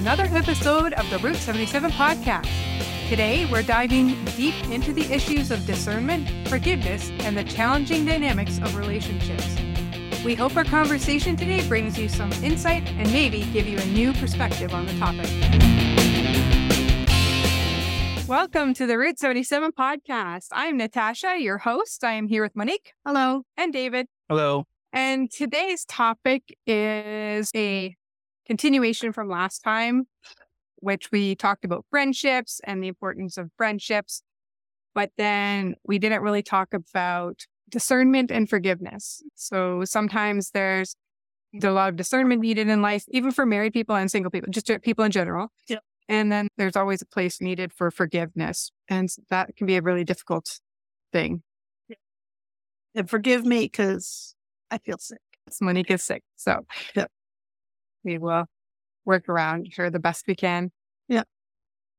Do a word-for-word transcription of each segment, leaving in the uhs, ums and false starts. another episode of the Route seventy-seven podcast. Today, we're diving deep into the issues of discernment, forgiveness, and the challenging dynamics of relationships. We hope our conversation today brings you some insight and maybe give you a new perspective on the topic. Welcome to the Route seventy-seven podcast. I'm Natasha, your host. I am here with Monique. Hello. And David. Hello. And today's topic is a continuation from last time, which we talked about friendships and the importance of friendships. But then we didn't really talk about discernment and forgiveness. So sometimes there's, there's a lot of discernment needed in life, even for married people and single people, just people in general. Yep. And then there's always a place needed for forgiveness. And that can be a really difficult thing. Yep. And forgive me because I feel sick. Monique is sick. So yep. We will work around her the best we can. Yeah.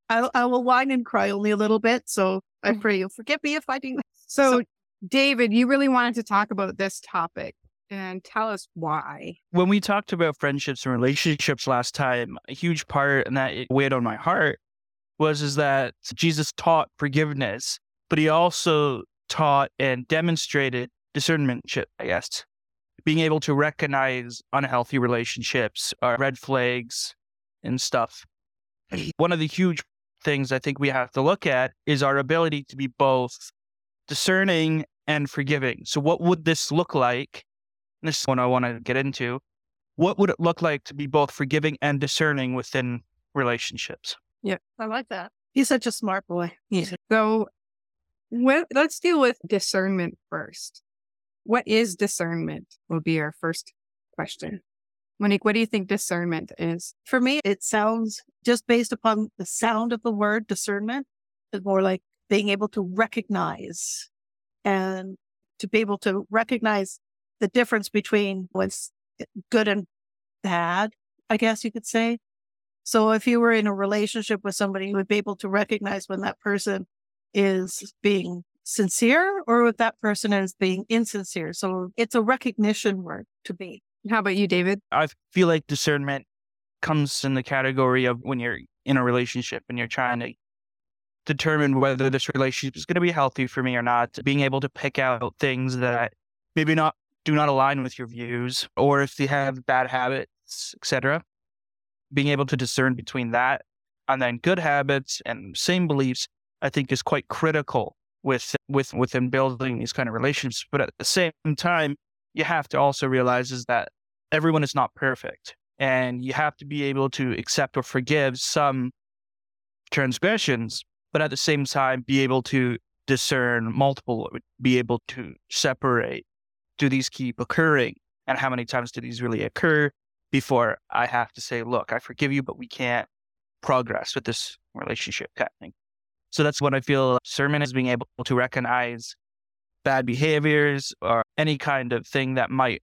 I, I will whine and cry only a little bit. So I pray you'll forgive me if I do. So, so David, you really wanted to talk about this topic and tell us why. When we talked about friendships and relationships last time, a huge part, and that it weighed on my heart, was is that Jesus taught forgiveness, but he also taught and demonstrated discernment, I guess. Being able to recognize unhealthy relationships, or red flags and stuff. One of the huge things I think we have to look at is our ability to be both discerning and forgiving. So what would this look like? And this is one I want to get into. What would it look like to be both forgiving and discerning within relationships? Yeah, I like that. He's such a smart boy. Yeah. So well, let's deal with discernment first. What is discernment will be our first question. Monique, what do you think discernment is? For me, it sounds, just based upon the sound of the word discernment, is more like being able to recognize and to be able to recognize the difference between what's good and bad, I guess you could say. So if you were in a relationship with somebody, you would be able to recognize when that person is being sincere or with that person as being insincere. So it's a recognition word to me. How about you, David? I feel like discernment comes in the category of when you're in a relationship and you're trying to determine whether this relationship is going to be healthy for me or not, being able to pick out things that maybe not do not align with your views, or if they have bad habits, et cetera. Being able to discern between that and then good habits and same beliefs, I think, is quite critical with with within building these kind of relationships. But at the same time, you have to also realize is that everyone is not perfect, and you have to be able to accept or forgive some transgressions, but at the same time be able to discern multiple, be able to separate, do these keep occurring, and how many times do these really occur before I have to say, look, I forgive you, but we can't progress with this relationship kind of thing. So that's what I feel discernment is, being able to recognize bad behaviors or any kind of thing that might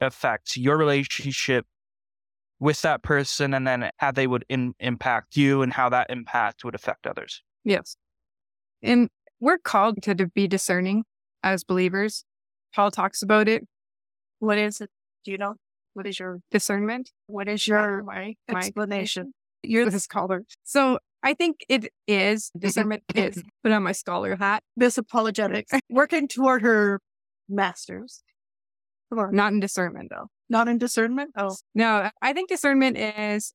affect your relationship with that person, and then how they would in, impact you and how that impact would affect others. Yes. And we're called to be discerning as believers. Paul talks about it. What is it? Do you know? What is your discernment? What is your my, my explanation? You're the scholar. So I think it is, discernment is, put on my scholar hat. This apologetics, working toward her master's. Come on. Not in discernment, though. Not in discernment? Oh. No, I think discernment is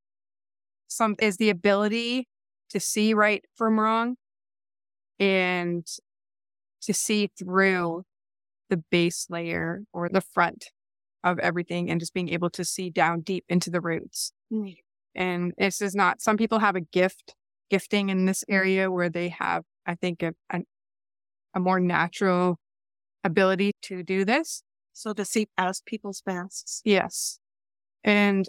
some is the ability to see right from wrong and to see through the base layer or the front of everything and just being able to see down deep into the roots. Mm. And this is not, some people have a gift. gifting in this area where they have, I think, a, a a more natural ability to do this. So to see past people's pasts. Yes. And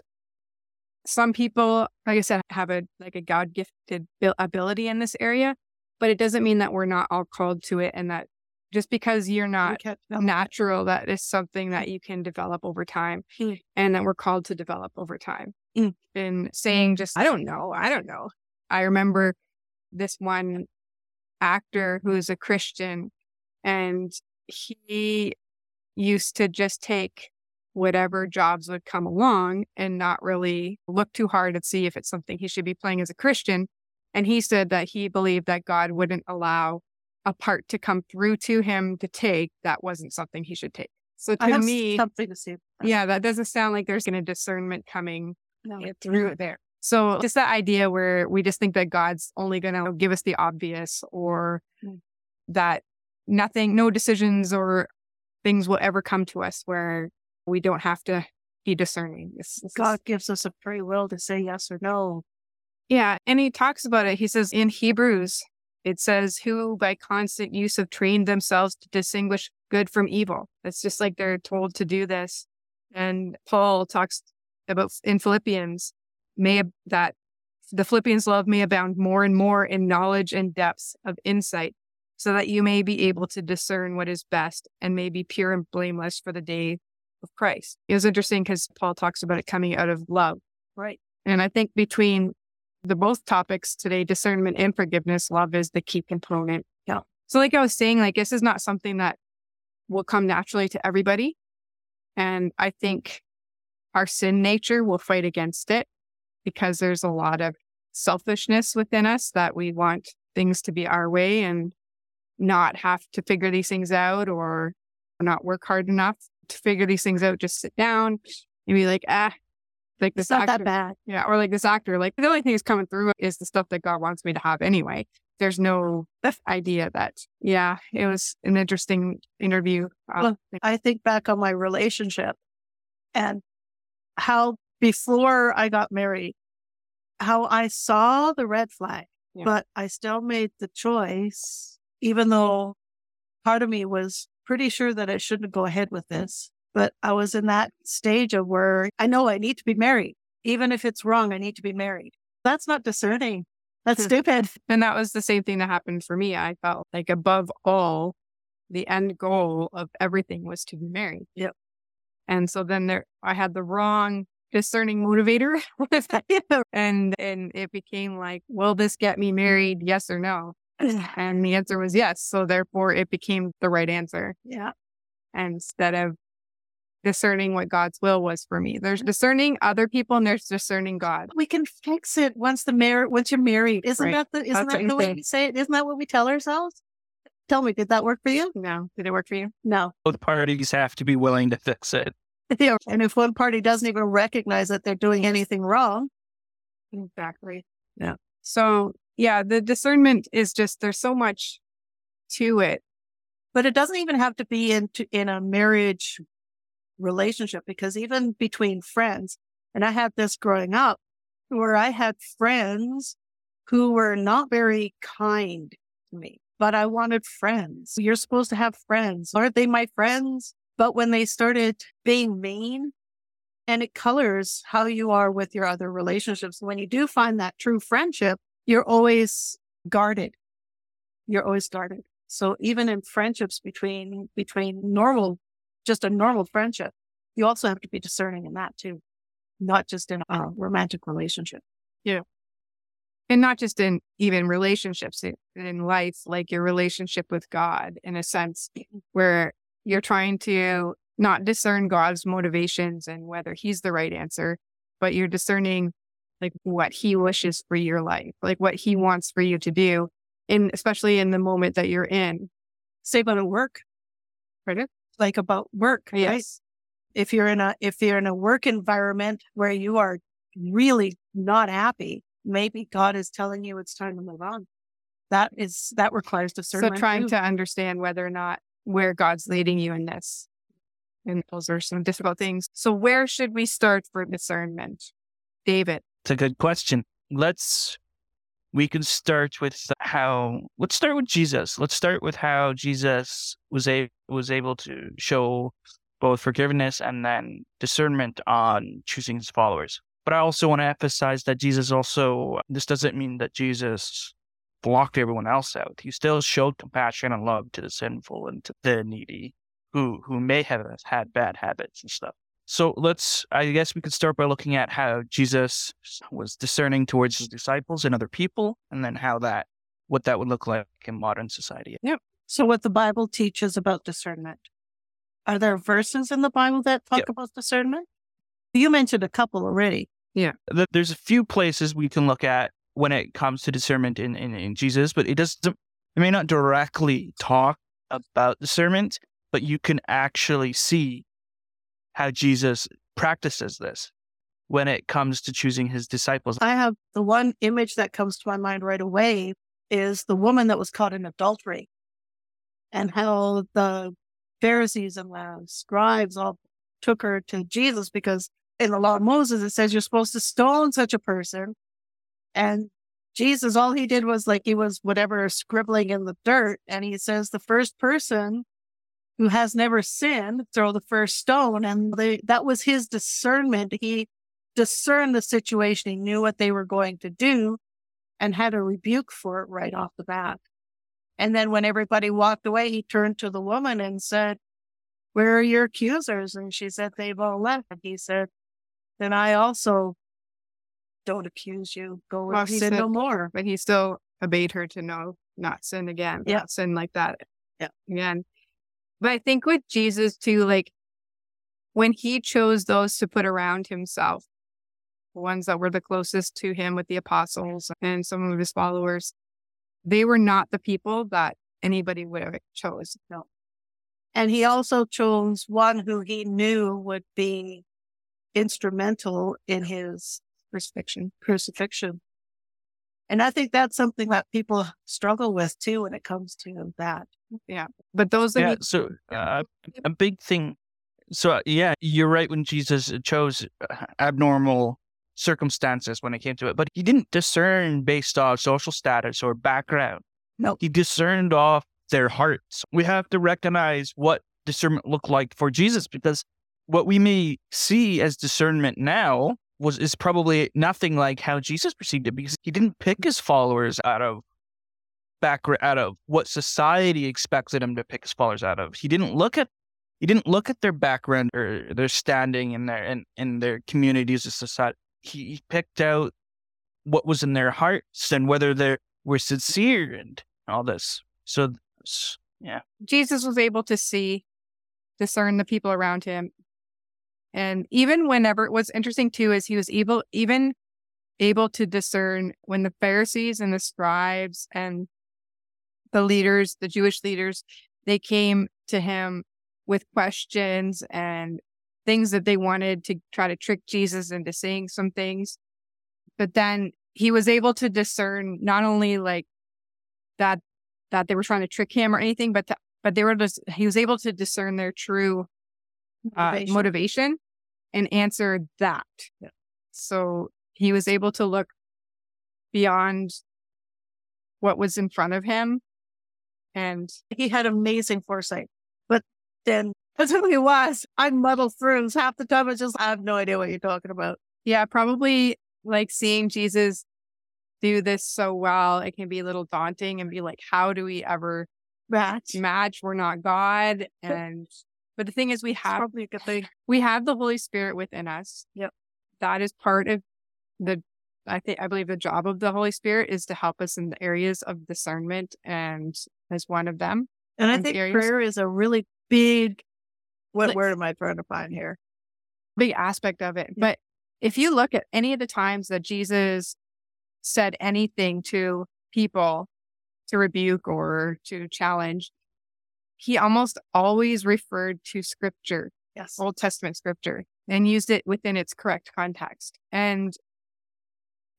some people, like I said, have a like a God-gifted ability in this area, but it doesn't mean that we're not all called to it, and that just because you're not natural, that is something that you can develop over time, mm. and that we're called to develop over time. Mm. And saying just, I don't know, I don't know. I remember this one actor who is a Christian, and he used to just take whatever jobs would come along and not really look too hard and see if it's something he should be playing as a Christian. And he said that he believed that God wouldn't allow a part to come through to him to take that wasn't something he should take. So to me, something to see. Yeah, that doesn't sound like there's going to discernment coming no. through there. So just that idea where we just think that God's only going to give us the obvious, or mm. that nothing, no decisions or things will ever come to us where we don't have to be discerning. It's, it's, God gives us a free will to say yes or no. Yeah. And he talks about it. He says in Hebrews, it says, who by constant use have trained themselves to distinguish good from evil. It's just like they're told to do this. And Paul talks about in Philippians, may that the Philippians' love may abound more and more in knowledge and depths of insight, so that you may be able to discern what is best and may be pure and blameless for the day of Christ. It was interesting because Paul talks about it coming out of love. Right. And I think between the both topics today, discernment and forgiveness, love is the key component. Yeah. So like I was saying, like this is not something that will come naturally to everybody. And I think our sin nature will fight against it because there's a lot of selfishness within us that we want things to be our way and not have to figure these things out or not work hard enough to figure these things out. Just sit down and be like, ah, like this actor. It's not that bad. Yeah. Or like this actor, like the only thing that's coming through is the stuff that God wants me to have anyway. There's no idea that, yeah, it was an interesting interview. Well, I think back on my relationship and how before I got married, how I saw the red flag, yeah. but I still made the choice, even though part of me was pretty sure that I shouldn't go ahead with this. But I was in that stage of where I know I need to be married. Even if it's wrong, I need to be married. That's not discerning. That's stupid. And that was the same thing that happened for me. I felt like above all, the end goal of everything was to be married. Yep. And so then there, I had the wrong discerning motivator. and and it became like, will this get me married? Yes or no? And the answer was yes. So therefore, it became the right answer. Yeah. And instead of discerning what God's will was for me. There's discerning other people and there's discerning God. We can fix it once the mar- once you're married. Isn't right. that the, isn't That's that the way we say it? Isn't that what we tell ourselves? Tell me, did that work for you? No. Did it work for you? No. Both parties have to be willing to fix it. Yeah. And if one party doesn't even recognize that they're doing anything wrong. Exactly. Yeah. So yeah, the discernment is just, there's so much to it. But it doesn't even have to be in, to, in a marriage relationship, because even between friends, and I had this growing up where I had friends who were not very kind to me, but I wanted friends. You're supposed to have friends. Aren't they my friends? But when they started being mean, and it colors how you are with your other relationships. When you do find that true friendship, you're always guarded. You're always guarded. So even in friendships between between normal just a normal friendship, you also have to be discerning in that too, not just in a romantic relationship. Yeah. And not just in even relationships in life, like your relationship with God, in a sense where you're trying to not discern God's motivations and whether he's the right answer, but you're discerning like what he wishes for your life, like what he wants for you to do, and especially in the moment that you're in. Say about a work. Pardon? Like about work, yes. Right? If you're in a if you're in a work environment where you are really not happy, maybe God is telling you it's time to move on. That is that requires discernment. So trying too. to understand whether or not where God's leading you in this, and those are some difficult things. So where should we start for discernment, David? It's a good question. Let's we can start with how. Let's start with Jesus. Let's start with how Jesus was a. was able to show both forgiveness and then discernment on choosing his followers. But I also want to emphasize that Jesus also, this doesn't mean that Jesus blocked everyone else out. He still showed compassion and love to the sinful and to the needy who, who may have had bad habits and stuff. So let's, I guess we could start by looking at how Jesus was discerning towards his disciples and other people, and then how that, what that would look like in modern society. Yep. So what the Bible teaches about discernment. Are there verses in the Bible that talk yeah. about discernment? You mentioned a couple already. Yeah. There's a few places we can look at when it comes to discernment in, in, in Jesus, but it doesn't, it may not directly talk about discernment, but you can actually see how Jesus practices this when it comes to choosing his disciples. I have the one image that comes to my mind right away is the woman that was caught in adultery and how the Pharisees and the scribes all took her to Jesus, because in the law of Moses, it says you're supposed to stone such a person. And Jesus, all he did was like, he was whatever scribbling in the dirt. And he says the first person who has never sinned, throw the first stone. And they, that was his discernment. He discerned the situation. He knew what they were going to do and had a rebuke for it right off the bat. And then when everybody walked away, he turned to the woman and said, where are your accusers? And she said, they've all left. And he said, then I also don't accuse you. Go and well, sin said, no more. But he still obeyed her to know not sin again. Yeah. Not sin like that yeah. again. But I think with Jesus too, like when he chose those to put around himself, the ones that were the closest to him with the apostles and some of his followers, they were not the people that anybody would have chose. No. And he also chose one who he knew would be instrumental in his crucifixion. crucifixion. And I think that's something that people struggle with too when it comes to that. Yeah. But those are... Yeah, need- so uh, a big thing. So uh, yeah, you're right when Jesus chose abnormal circumstances when it came to it, but he didn't discern based off social status or background. No. He discerned off their hearts. We have to recognize what discernment looked like for Jesus, because what we may see as discernment now was is probably nothing like how Jesus perceived it, because he didn't pick his followers out of background, out of what society expected him to pick his followers out of. He didn't look at he didn't look at their background or their standing in their in, in their communities or society. He picked out what was in their hearts and whether they were sincere and all this. So yeah, Jesus was able to see, discern the people around him. And even whenever, what's interesting too is he was able, even able to discern when the Pharisees and the scribes and the leaders, the Jewish leaders, they came to him with questions and things that they wanted to try to trick Jesus into saying some things. But then he was able to discern not only like that, that they were trying to trick him or anything, but to, but they were just, he was able to discern their true uh, motivation. motivation and answer that. Yeah. So he was able to look beyond what was in front of him, and he had amazing foresight. But then that's who he was. I muddled through half the time. I just I have no idea what you're talking about. Yeah, probably like seeing Jesus do this so well, it can be a little daunting and be like, how do we ever match? match? We're not God. And but the thing is, we have probably a good thing. We have the Holy Spirit within us. Yep. That is part of the I think I believe the job of the Holy Spirit is to help us in the areas of discernment, and as one of them. And I think areas. prayer is a really big what like, word am I trying to find here? Big aspect of it. Yeah. But if you look at any of the times that Jesus said anything to people to rebuke or to challenge, he almost always referred to scripture, yes, Old Testament scripture, and used it within its correct context. And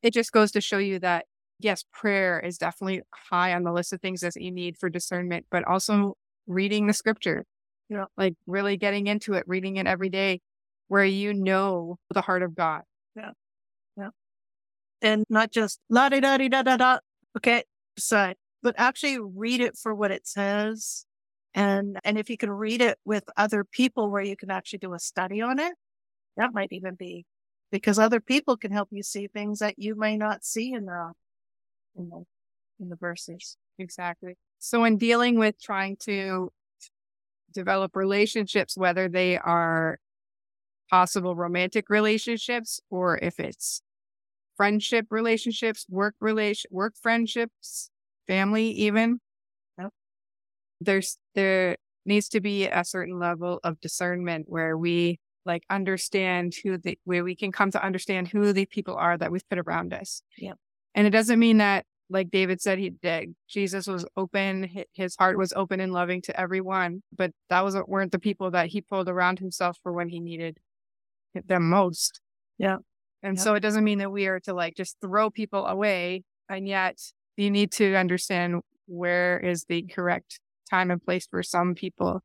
it just goes to show you that, yes, prayer is definitely high on the list of things that you need for discernment, but also reading the scripture, yeah, like really getting into it, reading it every day where you know the heart of God. Yeah. And not just la-di-da-di-da-da-da, okay, aside, but actually read it for what it says. And and if you can read it with other people where you can actually do a study on it, that might even be, because other people can help you see things that you may not see in the, in the, in the verses. Exactly. So in dealing with trying to develop relationships, whether they are possible romantic relationships or if it's friendship relationships, work relation, work friendships, family, even. Yep. There's there needs to be a certain level of discernment where we like understand who the, where we can come to understand who the people are that we've put around us. Yeah. And it doesn't mean that, like David said, he did. Jesus was open. His heart was open and loving to everyone, but that wasn't, weren't the people that he pulled around himself for when he needed them most. Yeah. And yeah. so it doesn't mean that we are to like just throw people away. And yet you need to understand where is the correct time and place for some people.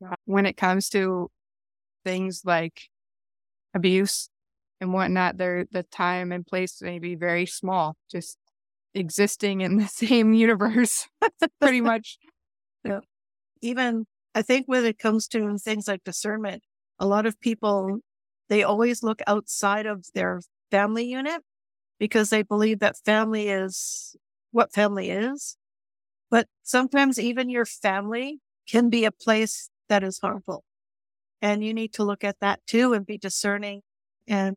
Yeah. When it comes to things like abuse and whatnot, there, the time and place may be very small, just existing in the same universe, pretty much. Yeah. Even I think when it comes to things like discernment, a lot of people, they always look outside of their family unit because they believe that family is what family is. But sometimes even your family can be a place that is harmful. And you need to look at that too and be discerning. And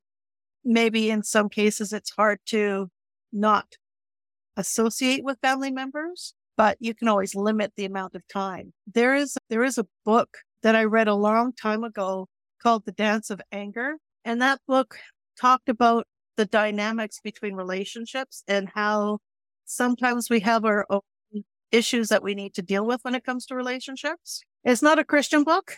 maybe in some cases it's hard to not associate with family members, but you can always limit the amount of time. There is there is a book that I read a long time ago called The Dance of Anger. And that book talked about the dynamics between relationships and how sometimes we have our own issues that we need to deal with when it comes to relationships. It's not a Christian book,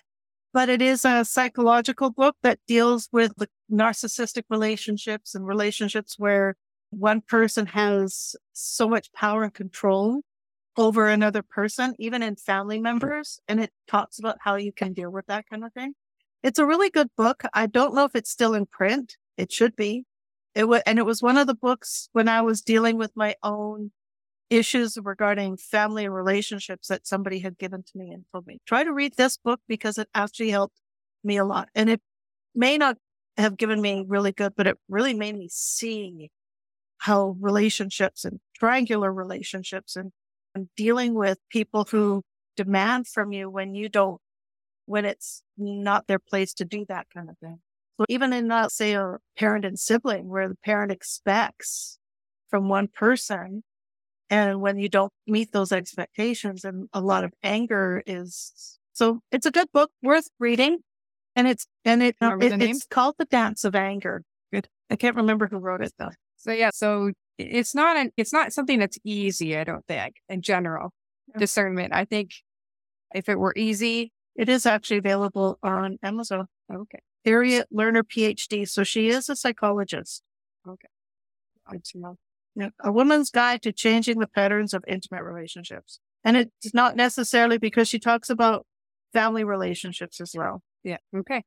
but it is a psychological book that deals with the narcissistic relationships and relationships where one person has so much power and control over another person, even in family members. And it talks about how you can deal with that kind of thing. It's a really good book. I don't know if it's still in print. It should be. It was, and it was one of the books when I was dealing with my own issues regarding family and relationships that somebody had given to me and told me, try to read this book because it actually helped me a lot. And it may not have given me really good, but it really made me see how relationships and triangular relationships and, and dealing with people who demand from you when you don't, when it's not their place to do that kind of thing. So even in, uh, say, a parent and sibling where the parent expects from one person, and when you don't meet those expectations, and a lot of anger is, so it's a good book worth reading. And it's, and it, uh, it it's called The Dance of Anger. Good. I can't remember who wrote it though. So, yeah, so it's not an, it's not something that's easy, I don't think, in general, yeah. discernment. I think if it were easy. It is actually available on Amazon. Okay. Harriet Lerner, P H D. So she is a psychologist. Okay. Good to know. Yeah. A Woman's Guide to Changing the Patterns of Intimate Relationships. And it's not necessarily because she talks about family relationships as well. Yeah. Okay.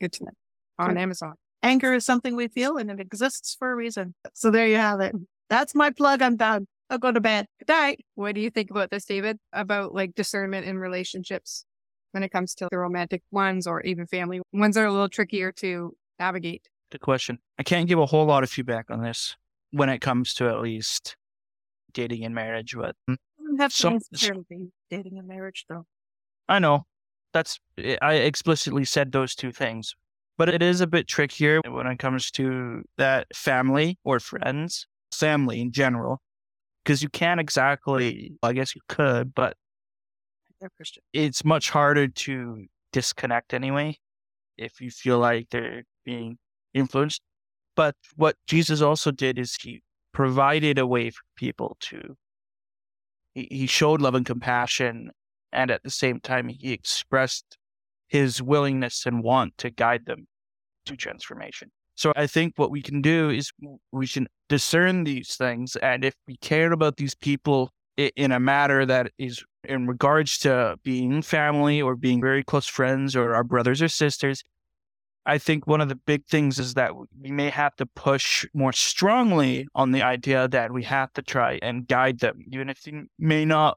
Good to know. On Good. Amazon. Anger is something we feel and it exists for a reason. So there you have it. That's my plug. I'm done. I'll go to bed. Good night. What do you think about this, David? About like discernment in relationships when it comes to the romantic ones or even family ones that are a little trickier to navigate? Good question. I can't give a whole lot of feedback on this when it comes to at least dating and marriage. But that's some, dating and marriage though. I know. That's, I explicitly said those two things. But it is a bit trickier when it comes to that family or friends, family in general, because you can't exactly, I guess you could, but they're Christian. It's much harder to disconnect anyway if you feel like they're being influenced. But what Jesus also did is he provided a way for people to, he showed love and compassion, and at the same time, he expressed his willingness and want to guide them to transformation. So I think what we can do is we can discern these things. And if we care about these people in a matter that is in regards to being family or being very close friends or our brothers or sisters, I think one of the big things is that we may have to push more strongly on the idea that we have to try and guide them, even if they may not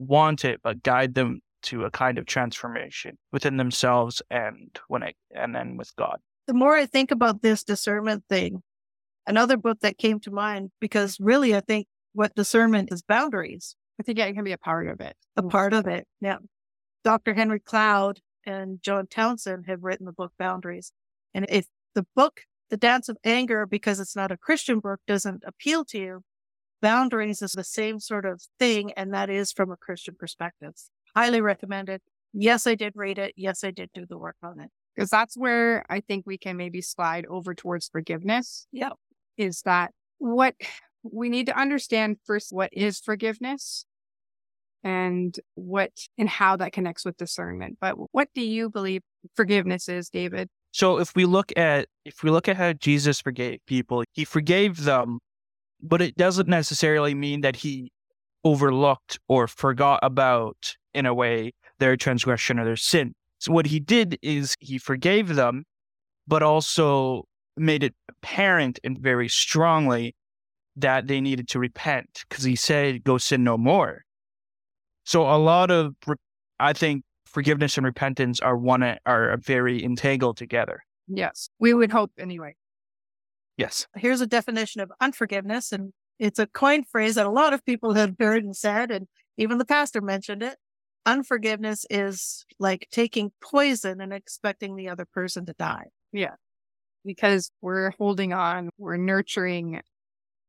want it, but guide them to a kind of transformation within themselves and when I, and then with God. The more I think about this discernment thing, another book that came to mind, because really I think what discernment is boundaries. I think yeah, it can be a part of it. A part of it, yeah. Doctor Henry Cloud and John Townsend have written the book Boundaries. And if the book, The Dance of Anger, because it's not a Christian book, doesn't appeal to you, Boundaries is the same sort of thing, and that is from a Christian perspective. Highly recommend it. Yes, I did read it. Yes, I did do the work on it. Because that's where I think we can maybe slide over towards forgiveness. Yep. Is that what we need to understand first, what is forgiveness and what and how that connects with discernment. But what do you believe forgiveness is, David? So if we look at if we look at how Jesus forgave people, he forgave them, but it doesn't necessarily mean that he overlooked or forgot about, in a way, their transgression or their sin. So what he did is he forgave them, but also made it apparent and very strongly that they needed to repent, because he said, go sin no more. So a lot of, I think, forgiveness and repentance are one are very entangled together. Yes, we would hope anyway. Yes. Here's a definition of unforgiveness, and it's a coin phrase that a lot of people have heard and said, and even the pastor mentioned it. Unforgiveness is like taking poison and expecting the other person to die. Yeah. Because we're holding on, we're nurturing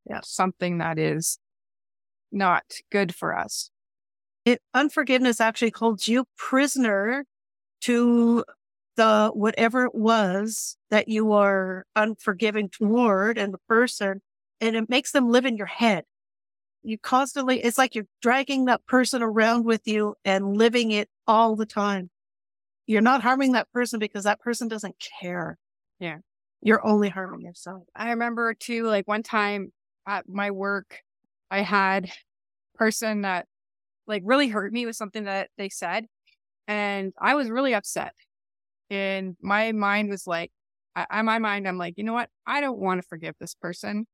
yeah. something that is not good for us. It, unforgiveness actually holds you prisoner to the whatever it was that you are unforgiving toward and the person, and it makes them live in your head. You constantly, it's like you're dragging that person around with you and living it all the time. You're not harming that person because that person doesn't care. Yeah. You're only harming yourself. I remember too, like one time at my work, I had a person that like really hurt me with something that they said. And I was really upset. And my mind was like, I, in my mind, I'm like, you know what? I don't want to forgive this person.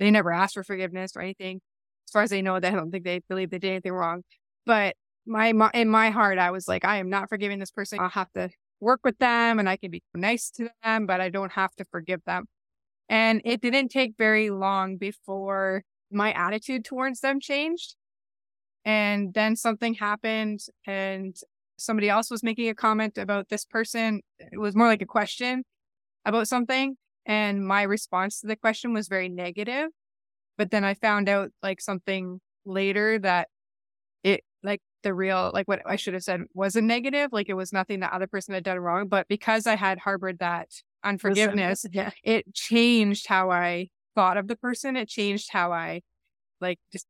They never asked for forgiveness or anything. As far as they know, I don't think they believe they did anything wrong. But my, my in my heart, I was like, I am not forgiving this person. I'll have to work with them and I can be nice to them, but I don't have to forgive them. And it didn't take very long before my attitude towards them changed. And then something happened and somebody else was making a comment about this person. It was more like a question about something. And my response to the question was very negative. But then I found out like something later that it like the real like what I should have said wasn't negative. Like it was nothing that other person had done wrong. But because I had harbored that unforgiveness, yeah. it changed how I thought of the person. It changed how I like just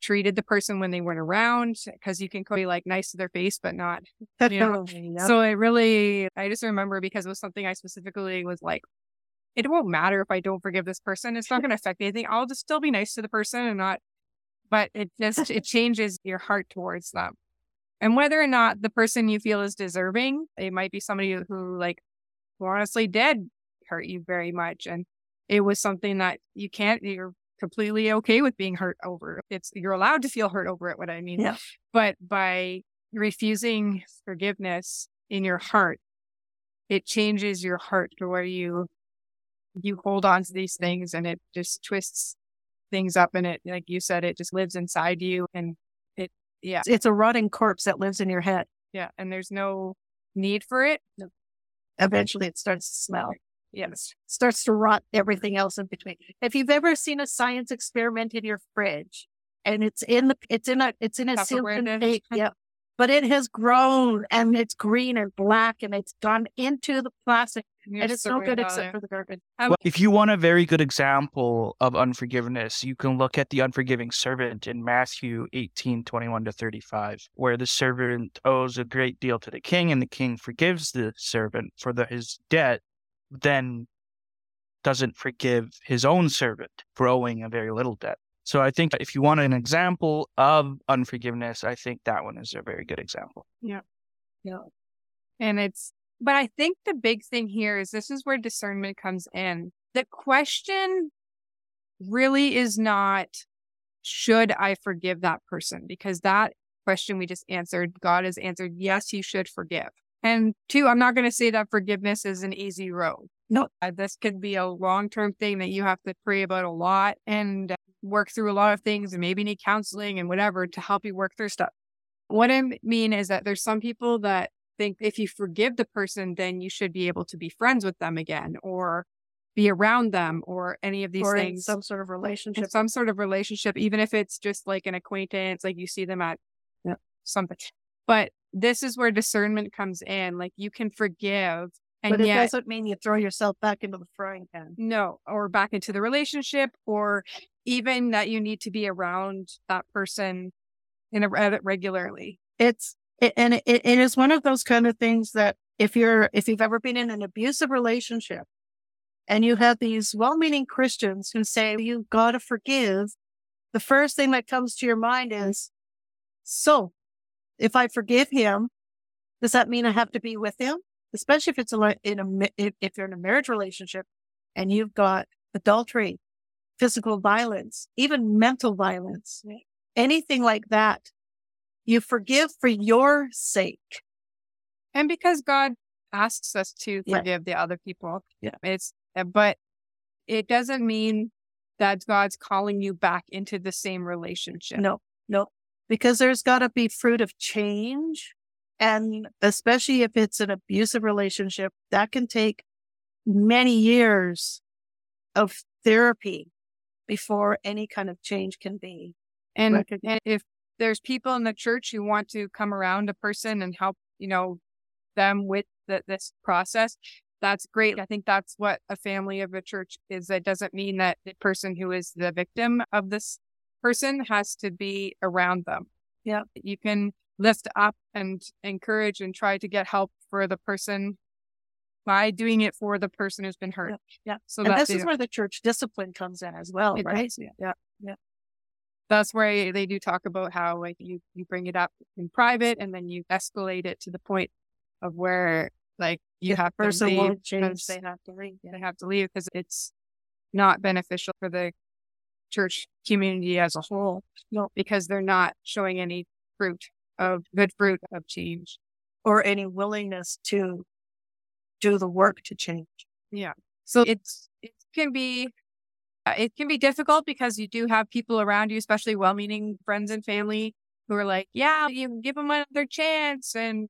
treated the person when they weren't around, because you can be like nice to their face, but not, you know. Yeah. So I really, I just remember because it was something I specifically was like, it won't matter if I don't forgive this person. It's not going to affect anything. I'll just still be nice to the person and not, but it just, it changes your heart towards them. And whether or not the person you feel is deserving, it might be somebody who like who honestly did hurt you very much. And it was something that you can't, you're completely okay with being hurt over. It's, you're allowed to feel hurt over it, what I mean. Yeah. But by refusing forgiveness in your heart, it changes your heart to where you, you hold on to these things and it just twists things up, and it, like you said, it just lives inside you, and it, yeah. It's a rotting corpse that lives in your head. Yeah. And there's no need for it. No. Eventually it starts to smell. Yes. It starts to rot everything else in between. If you've ever seen a science experiment in your fridge and it's in the, it's in a, it's in a sealed container. Yeah. But it has grown and it's green and black and it's gone into the plastic. You're and it's no good except it. for the garbage. Um, well, if you want a very good example of unforgiveness, you can look at the unforgiving servant in Matthew eighteen, twenty-one to thirty-five, where the servant owes a great deal to the king and the king forgives the servant for the, his debt, then doesn't forgive his own servant for owing a very little debt. So I think if you want an example of unforgiveness, I think that one is a very good example. Yeah. Yeah. And it's, but I think the big thing here is this is where discernment comes in. The question really is not, should I forgive that person? Because that question we just answered, God has answered, yes, you should forgive. And two, I'm not going to say that forgiveness is an easy road. No, uh, this could be a long-term thing that you have to pray about a lot and uh, work through a lot of things and maybe need counseling and whatever to help you work through stuff. What I mean is that there's some people that think if you forgive the person, then you should be able to be friends with them again or be around them or any of these or things. Or some sort of relationship. In some sort of relationship, even if it's just like an acquaintance, like you see them at yeah. something. But this is where discernment comes in. Like, you can forgive. And but it yet, doesn't mean you throw yourself back into the frying pan. No, or back into the relationship, or even that you need to be around that person in a, regularly. It's it, and it, it is one of those kind of things that if you're if you've ever been in an abusive relationship, and you have these well-meaning Christians who say you've got to forgive, the first thing that comes to your mind is, so if I forgive him, does that mean I have to be with him? Especially if it's a, in a if you're in a marriage relationship and you've got adultery, physical violence, even mental violence, right. Anything like that, you forgive for your sake, and because God asks us to forgive yeah. the other people. Yeah, it's but it doesn't mean that God's calling you back into the same relationship. No, no, because there's got to be fruit of change. And especially if it's an abusive relationship, that can take many years of therapy before any kind of change can be. And, recognized. And if there's people in the church who want to come around a person and help, you know, them with the, this process, that's great. I think that's what a family of a church is. It doesn't mean that the person who is the victim of this person has to be around them. Yeah. You can lift up and encourage and try to get help for the person by doing it for the person who's been hurt. Yeah. yeah. So and this is where the church discipline comes in as well, it right? Yeah. yeah. Yeah. That's where they do talk about how, like, you, you bring it up in private and then you escalate it to the point of where, like, you have to, person won't change. They have to leave. Yeah. They have to leave because it's not beneficial for the church community as a whole. No. Because they're not showing any fruit. Of good fruit of change, or any willingness to do the work to change. Yeah. So it's it can be it can be difficult because you do have people around you, especially well-meaning friends and family, who are like, "Yeah, you give them another chance, and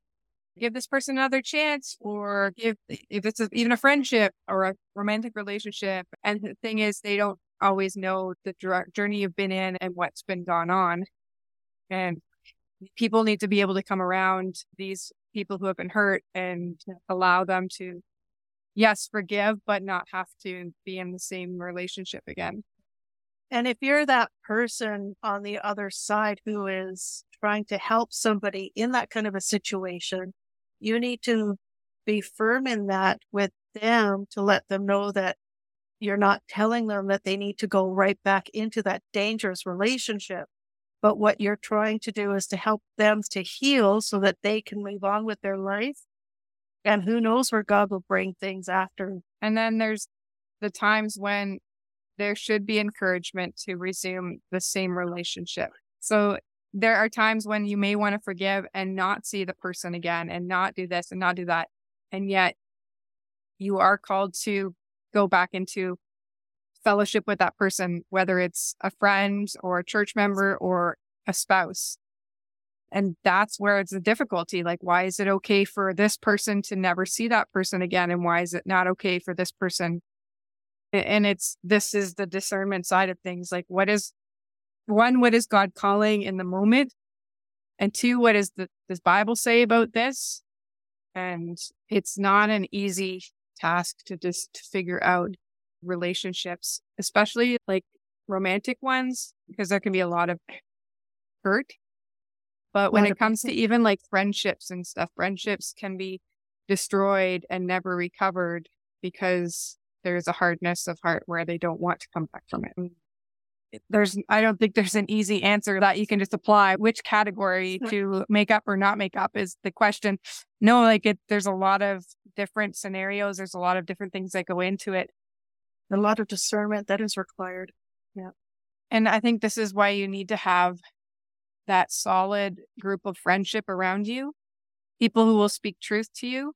give this person another chance, or give if it's a, even a friendship or a romantic relationship." And the thing is, they don't always know the direct journey you've been in and what's been gone on, and people need to be able to come around these people who have been hurt and allow them to, yes, forgive, but not have to be in the same relationship again. And if you're that person on the other side who is trying to help somebody in that kind of a situation, you need to be firm in that with them to let them know that you're not telling them that they need to go right back into that dangerous relationship. But what you're trying to do is to help them to heal so that they can move on with their life. And who knows where God will bring things after. And then there's the times when there should be encouragement to resume the same relationship. So there are times when you may want to forgive and not see the person again and not do this and not do that. And yet you are called to go back into fellowship with that person, whether it's a friend or a church member or a spouse. And that's where it's the difficulty. Like, why is it okay for this person to never see that person again? And why is it not okay for this person? And it's, this is the discernment side of things. Like, what is, one, what is God calling in the moment? And two, what does the does Bible say about this? And it's not an easy task to just to figure out. Relationships, especially like romantic ones, because there can be a lot of hurt. But when it comes to even like friendships and stuff, friendships can be destroyed and never recovered because there's a hardness of heart where they don't want to come back from it. There's, I don't think there's an easy answer that you can just apply which category to make up or not make up is the question. No, like it, there's a lot of different scenarios. There's a lot of different things that go into it. A lot of discernment that is required. Yeah. And I think this is why you need to have that solid group of friendship around you, people who will speak truth to you.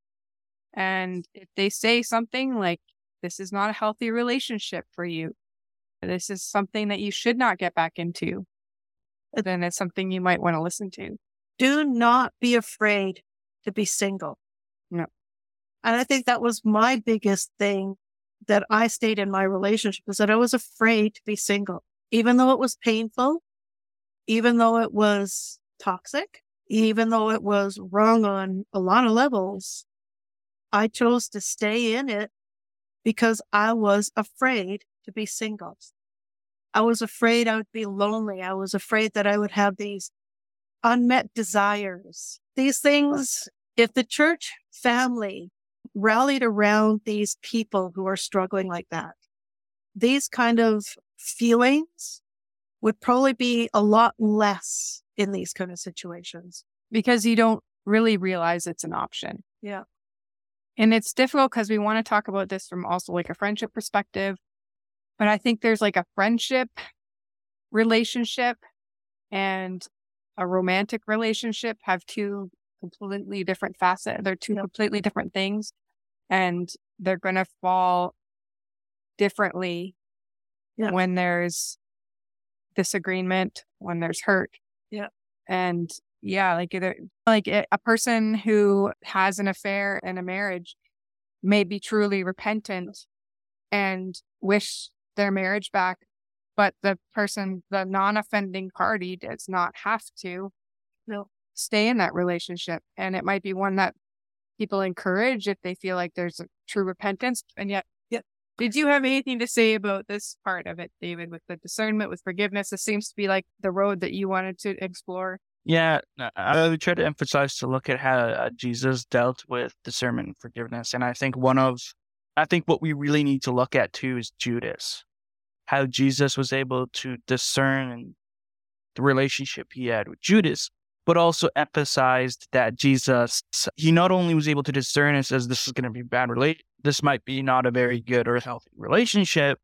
And if they say something like, this is not a healthy relationship for you, this is something that you should not get back into, then it's something you might want to listen to. Do not be afraid to be single. No. And I think that was my biggest thing that I stayed in my relationship is that I was afraid to be single, even though it was painful, even though it was toxic, even though it was wrong on a lot of levels, I chose to stay in it because I was afraid to be single. I was afraid I would be lonely. I was afraid that I would have these unmet desires. These things, if the church family rallied around these people who are struggling like that, these kind of feelings would probably be a lot less in these kind of situations. Because you don't really realize it's an option. Yeah. And it's difficult because we want to talk about this from also like a friendship perspective. But I think there's like a friendship relationship and a romantic relationship have two completely different facets. They're two yep. completely different things. And they're going to fall differently yep. when there's disagreement, when there's hurt. Yeah. And yeah, like either, like a person who has an affair and a marriage may be truly repentant and wish their marriage back, but the person, the non-offending party, does not have to no. stay in that relationship. And it might be one that people encourage if they feel like there's a true repentance. And yet, yep. did you have anything to say about this part of it, David, with the discernment, with forgiveness? This seems to be like the road that you wanted to explore. Yeah, I would try to emphasize to look at how Jesus dealt with discernment and forgiveness. And I think one of, I think what we really need to look at too is Judas. How Jesus was able to discern the relationship he had with Judas, but also emphasized that Jesus, he not only was able to discern and says, this is going to be bad relate, this might be not a very good or healthy relationship,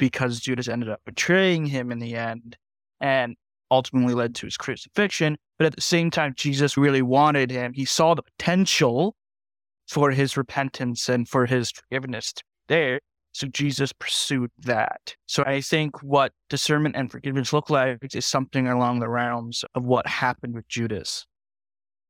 because Judas ended up betraying him in the end and ultimately led to his crucifixion. But at the same time, Jesus really wanted him. He saw the potential for his repentance and for his forgiveness to be there. So Jesus pursued that. So I think what discernment and forgiveness look like is something along the realms of what happened with Judas.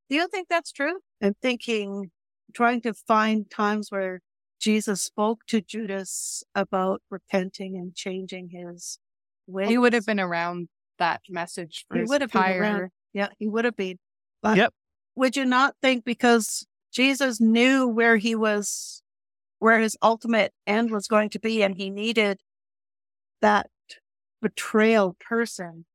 Do you think that's true? I'm thinking, trying to find times where Jesus spoke to Judas about repenting and changing his ways. He would have been around that message for he his would have entire... been around. Yeah, he would have been. But yep. would you not think, because Jesus knew where he was, where his ultimate end was going to be, and he needed that betrayal person.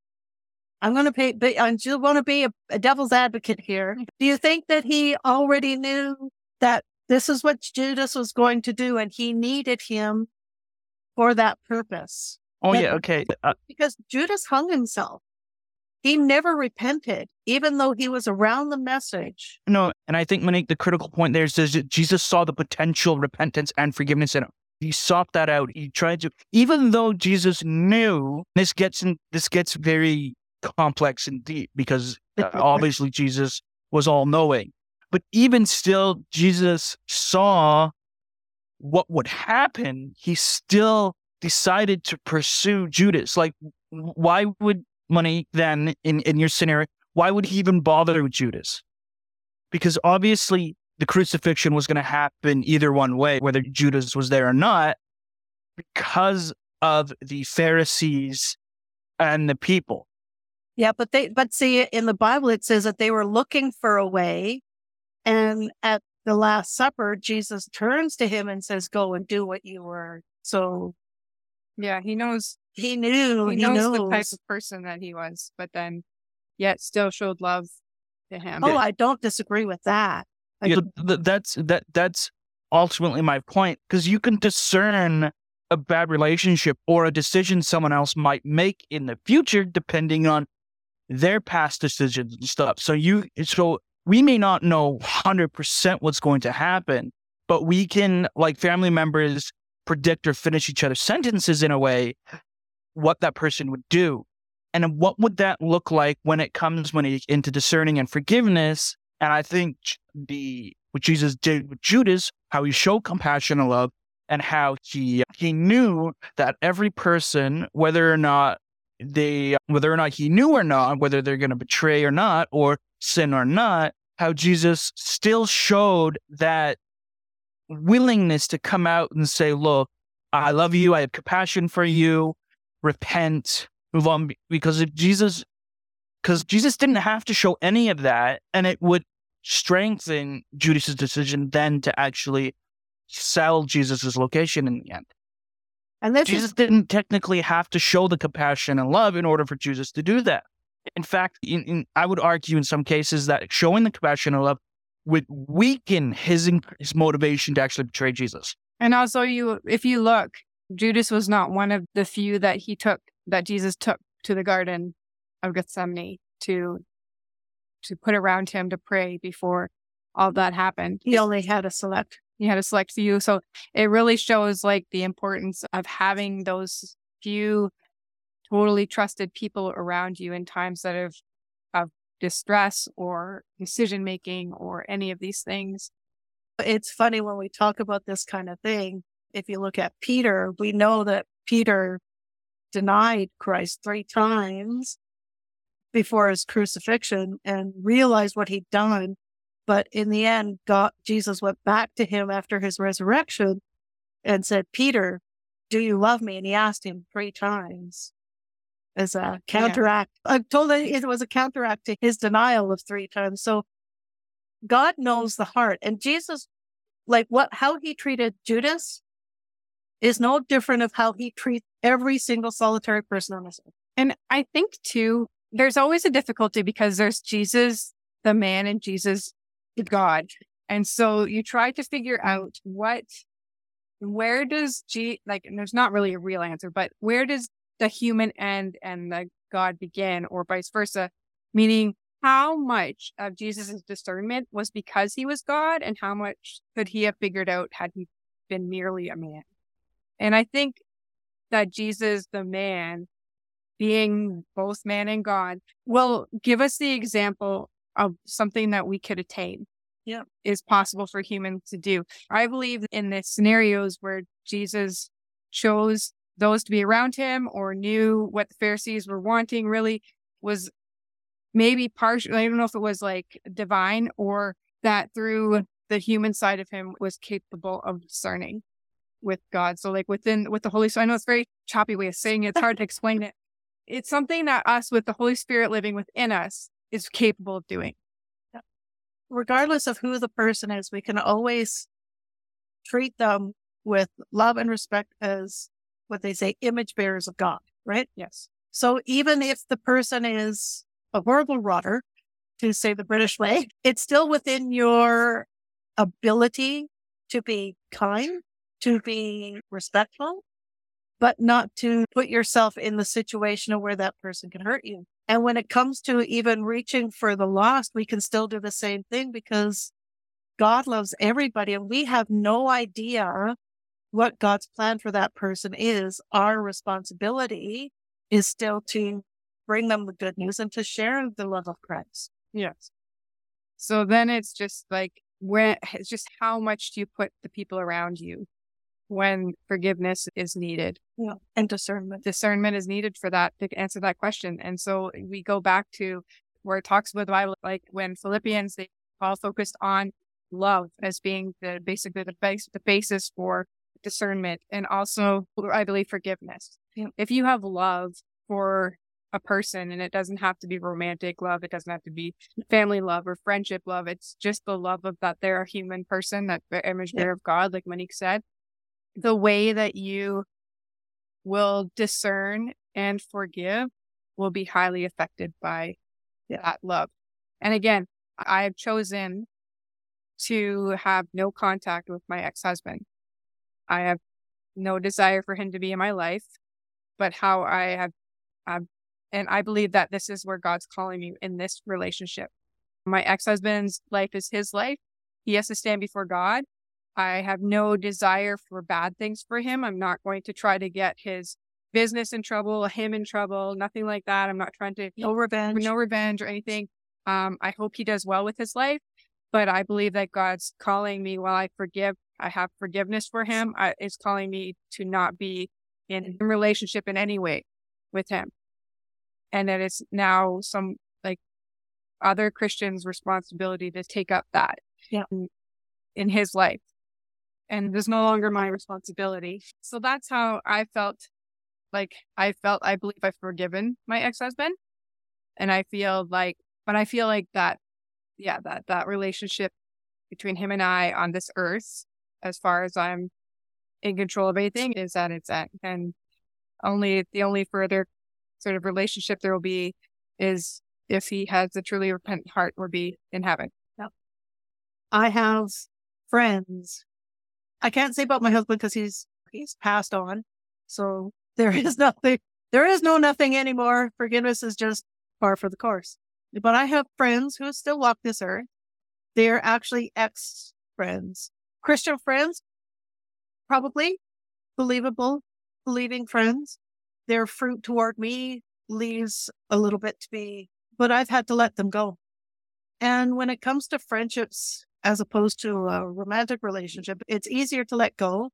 I'm going to pay, but I just want to be a, a devil's advocate here. Do you think that he already knew that this is what Judas was going to do, and he needed him for that purpose? Oh, and yeah, okay. Uh, because Judas hung himself. He never repented, even though he was around the message. No, and I think, Monique, the critical point there is that Jesus saw the potential repentance and forgiveness in him. He sought that out. He tried to, even though Jesus knew, this gets in, this gets very complex and deep, because uh, obviously Jesus was all-knowing. But even still, Jesus saw what would happen. He still decided to pursue Judas. Like, why would... Money then in, in your scenario, why would he even bother with Judas? Because obviously the crucifixion was going to happen either one way, whether Judas was there or not, because of the Pharisees and the people. Yeah, but they but see, in the Bible it says that they were looking for a way, and at the Last Supper Jesus turns to him and says, go and do what you were. So yeah, he knows. He knew. He, he knows knows the type of person that he was, but then yet still showed love to him. Oh, I don't disagree with that. Yeah, that's that. That's ultimately my point, because you can discern a bad relationship or a decision someone else might make in the future, depending on their past decisions and stuff. So you, so we may not know one hundred percent what's going to happen, but we can, like family members, predict or finish each other's sentences in a way, what that person would do. And what would that look like when it comes when it, into discerning and forgiveness? And I think the what Jesus did with Judas, how he showed compassion and love, and how he he knew that every person, whether or not they, whether or not he knew or not, whether they're going to betray or not, or sin or not, how Jesus still showed that willingness to come out and say, look, I love you, I have compassion for you, repent, move on. Because if Jesus because Jesus didn't have to show any of that, and it would strengthen Judas's decision then to actually sell Jesus's location in the end. And Jesus is- didn't technically have to show the compassion and love in order for Jesus to do that. In fact, in, in, I would argue in some cases that showing the compassion and love would weaken his his motivation to actually betray Jesus. And also, you, if you look, Judas was not one of the few that he took, that Jesus took to the Garden of Gethsemane to to put around him to pray before all that happened. He only had a select. He had a select few. So it really shows like the importance of having those few totally trusted people around you in times that of of distress or decision making or any of these things. It's funny when we talk about this kind of thing. If you look at Peter, we know that Peter denied Christ three times before his crucifixion and realized what he'd done. But in the end, God, Jesus went back to him after his resurrection and said, Peter, do you love me? And he asked him three times as a counteract. Yeah. I'm told that it was a counteract to his denial of three times. So God knows the heart. And Jesus, like what, how he treated Judas is no different of how he treats every single solitary person on this earth. And I think too, there's always a difficulty because there's Jesus, the man, and Jesus, the God. And so you try to figure out what, where does G, like, and there's not really a real answer, but where does the human end and the God begin, or vice versa? Meaning, how much of Jesus's discernment was because he was God, and how much could he have figured out had he been merely a man? And I think that Jesus, the man, being both man and God, will give us the example of something that we could attain. Yeah, is possible for humans to do. I believe in the scenarios where Jesus chose those to be around him or knew what the Pharisees were wanting really was maybe partially, I don't know if it was like divine or that through the human side of him was capable of discerning with God. So like within, with the Holy Spirit, I know it's a very choppy way of saying it. It's hard to explain it. It's something that us, with the Holy Spirit living within us, is capable of doing. Regardless of who the person is, we can always treat them with love and respect as what they say, image bearers of God, right? Yes. So even if the person is a horrible rotter, to say the British way, it's still within your ability to be kind, to be respectful, but not to put yourself in the situation where that person can hurt you. And when it comes to even reaching for the lost, we can still do the same thing because God loves everybody and we have no idea what God's plan for that person is. Our responsibility is still to bring them the good news and to share the love of Christ. Yes. So then it's just like, when, it's just how much do you put the people around you when forgiveness is needed. Yeah. And discernment. Discernment is needed for that, to answer that question. And so we go back to where it talks about the Bible, like when Philippians, they Paul focused on love as being the basically the, base, the basis for discernment and also, I believe, forgiveness. Yeah. If you have love for a person, and it doesn't have to be romantic love, it doesn't have to be family love or friendship love, it's just the love of that they're a human person, that image bearer yeah. of God, like Monique said. The way that you will discern and forgive will be highly affected by yeah. that love. And again, I have chosen to have no contact with my ex-husband. I have no desire for him to be in my life, but how I have, I've, and I believe that this is where God's calling me in this relationship. My ex-husband's life is his life. He has to stand before God. I have no desire for bad things for him. I'm not going to try to get his business in trouble, him in trouble, nothing like that. I'm not trying to... No revenge. No revenge or anything. Um, I hope he does well with his life, but I believe that God's calling me while I forgive. I have forgiveness for him. I, it's calling me to not be in a relationship in any way with him. And that it's now some like other Christian's responsibility to take up that yeah. in, in his life. And there's no longer my responsibility. So that's how I felt. Like I felt, I believe I've forgiven my ex-husband. And I feel like, but I feel like that, yeah, that, that relationship between him and I on this earth, as far as I'm in control of anything, is at its end. And only the only further sort of relationship there will be is if he has a truly repentant heart, will be in heaven. Yeah. I have friends. I can't say about my husband because he's he's passed on. So there is nothing. There is no nothing anymore. Forgiveness is just par for the course. But I have friends who still walk this earth. They're actually ex-friends, Christian friends, probably believable, believing friends. Their fruit toward me leaves a little bit to be, but I've had to let them go. And when it comes to friendships, as opposed to a romantic relationship, it's easier to let go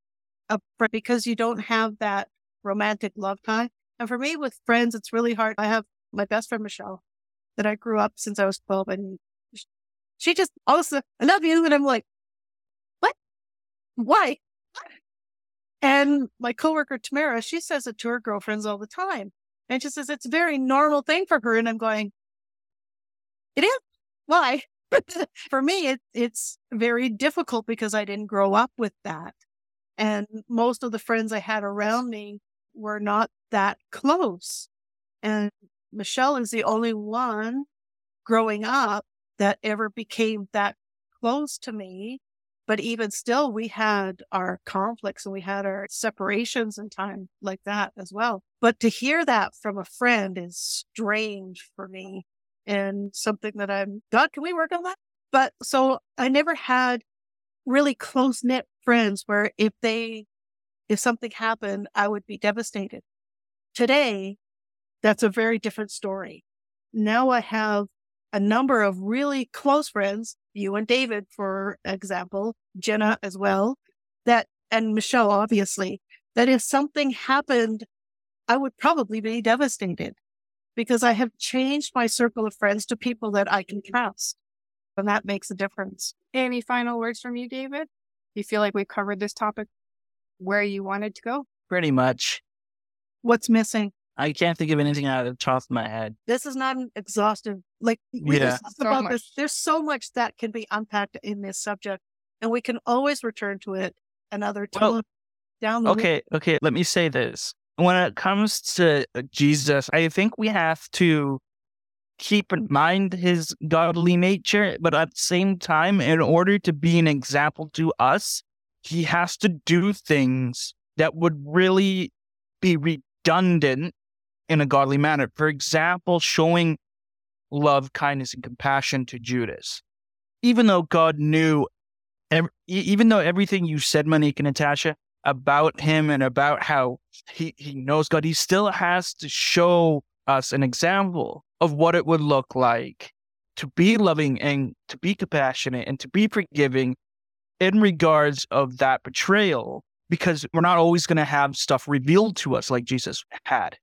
of, because you don't have that romantic love tie. And for me, with friends, it's really hard. I have my best friend, Michelle, that I grew up since I was twelve. And she just also, I love you. And I'm like, what? Why? And my coworker, Tamara, she says it to her girlfriends all the time. And she says, it's a very normal thing for her. And I'm going, it is? Why? For me, it, it's very difficult because I didn't grow up with that. And most of the friends I had around me were not that close. And Michelle is the only one growing up that ever became that close to me. But even still, we had our conflicts and we had our separations in time like that as well. But to hear that from a friend is strange for me, and something that I'm, God, can we work on that? But so I never had really close-knit friends where if they, if something happened, I would be devastated. Today, that's a very different story. Now I have a number of really close friends, you and David, for example, Jenna as well, that, and Michelle, obviously, that if something happened, I would probably be devastated because I have changed my circle of friends to people that I can trust. And that makes a difference. Any final words from you, David? You feel like we've covered this topic where you wanted to go? Pretty much. What's missing? I can't think of anything out of the top of my head. This is not an exhaustive, like, we yeah. talked about so this. There's so much that can be unpacked in this subject, and we can always return to it another time. Well, down the okay, road. okay, let me say this. When it comes to Jesus, I think we have to keep in mind his godly nature, but at the same time, in order to be an example to us, he has to do things that would really be redundant in a godly manner. For example, showing love, kindness, and compassion to Judas. Even though God knew, even though everything you said, Monique and Natasha, about him and about how he, he knows God, he still has to show us an example of what it would look like to be loving and to be compassionate and to be forgiving in regards of that betrayal, because we're not always going to have stuff revealed to us like Jesus had.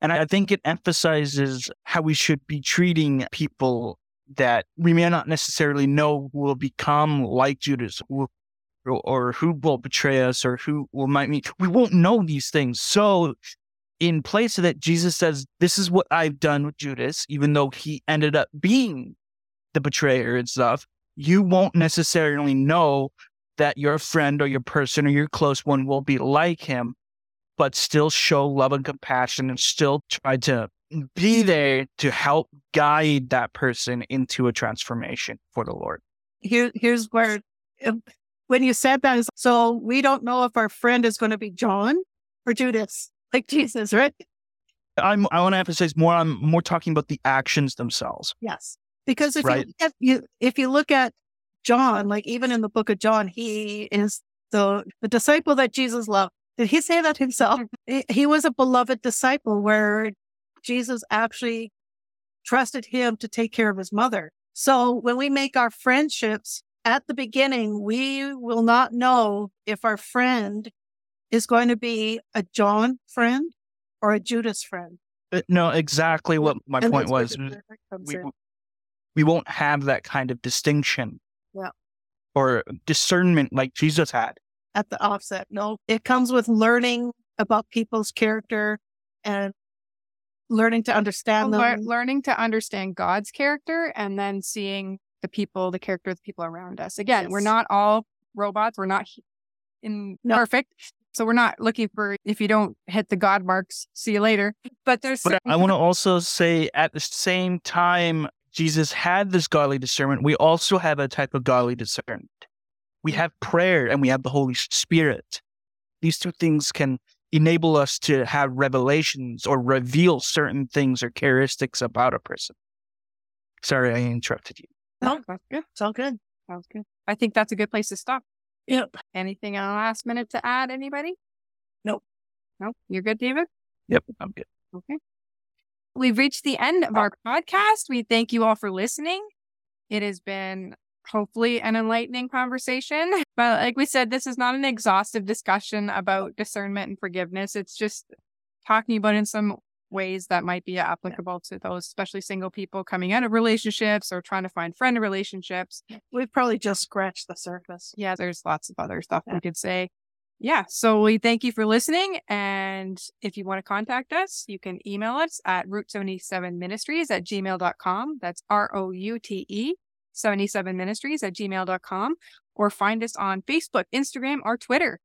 And I think it emphasizes how we should be treating people that we may not necessarily know will become like Judas, who, or who will betray us, or who will might meet. We won't know these things. So in place of that, Jesus says, this is what I've done with Judas, even though he ended up being the betrayer and stuff. You won't necessarily know that your friend or your person or your close one will be like him, but still show love and compassion and still try to be there to help guide that person into a transformation for the Lord. Here, here's where, when you said that, so we don't know if our friend is going to be John or Judas, like Jesus, right? I'm, I want to emphasize more, I'm more talking about the actions themselves. Yes, because if, right? you, if, you, if you look at John, like even in the book of John, he is the, the disciple that Jesus loved. Did he say that himself? He was a beloved disciple where Jesus actually trusted him to take care of his mother. So when we make our friendships at the beginning, we will not know if our friend is going to be a John friend or a Judas friend. No, exactly what my and point was. We, we won't have that kind of distinction yeah. or discernment like Jesus had. At the offset. No, it comes with learning about people's character and learning to understand them. Le- learning to understand God's character, and then seeing the people, the character of the people around us. Again, yes. We're not all robots. We're not in no. perfect. So we're not looking for, if you don't hit the God marks, see you later. But there's. But I want to also say, at the same time, Jesus had this godly discernment. We also have a type of godly discernment. We have prayer and we have the Holy Spirit. These two things can enable us to have revelations or reveal certain things or characteristics about a person. Sorry, I interrupted you. No, that's good. It's all good. Sounds good. I think that's a good place to stop. Yep. Anything on the last minute to add, anybody? Nope. Nope. You're good, David? Yep, I'm good. Okay. We've reached the end of our podcast. We thank you all for listening. It has been hopefully an enlightening conversation. But like we said, this is not an exhaustive discussion about discernment and forgiveness. It's just talking about in some ways that might be applicable to those, especially single people coming out of relationships or trying to find friend relationships. We've probably just scratched the surface. Yeah, there's lots of other stuff yeah. we could say. Yeah, so we thank you for listening. And if you want to contact us, you can email us at route seventy-seven ministries at gmail dot com. That's R O U T E seventy-seven ministries at gmail dot com, or find us on Facebook, Instagram, or Twitter.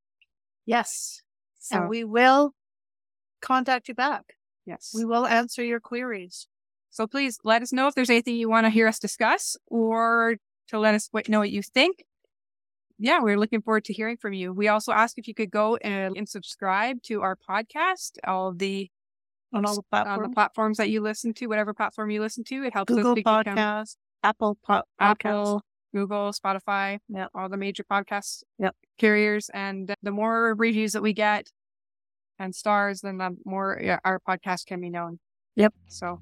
Yes. So. And we will contact you back. Yes. We will answer your queries. So please let us know if there's anything you want to hear us discuss, or to let us know what you think. Yeah, we're looking forward to hearing from you. We also ask if you could go and, and subscribe to our podcast, all of the on all the platforms. On the platforms that you listen to, whatever platform you listen to. It helps us. Google Podcasts, Apple Podcasts, Apple, Google, Spotify, yep. all the major podcast yep. carriers. And the more reviews that we get and stars, then the more our podcast can be known. Yep. So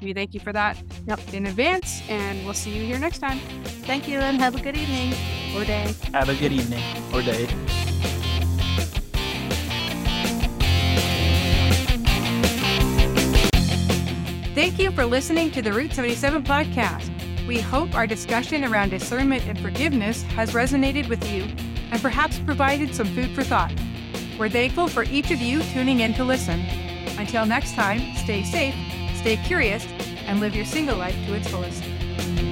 we thank you for that yep. in advance, and we'll see you here next time. Thank you, and have a good evening or day. Have a good evening or day. Thank you for listening to the Route seventy-seven podcast. We hope our discussion around discernment and forgiveness has resonated with you and perhaps provided some food for thought. We're thankful for each of you tuning in to listen. Until next time, stay safe, stay curious, and live your single life to its fullest.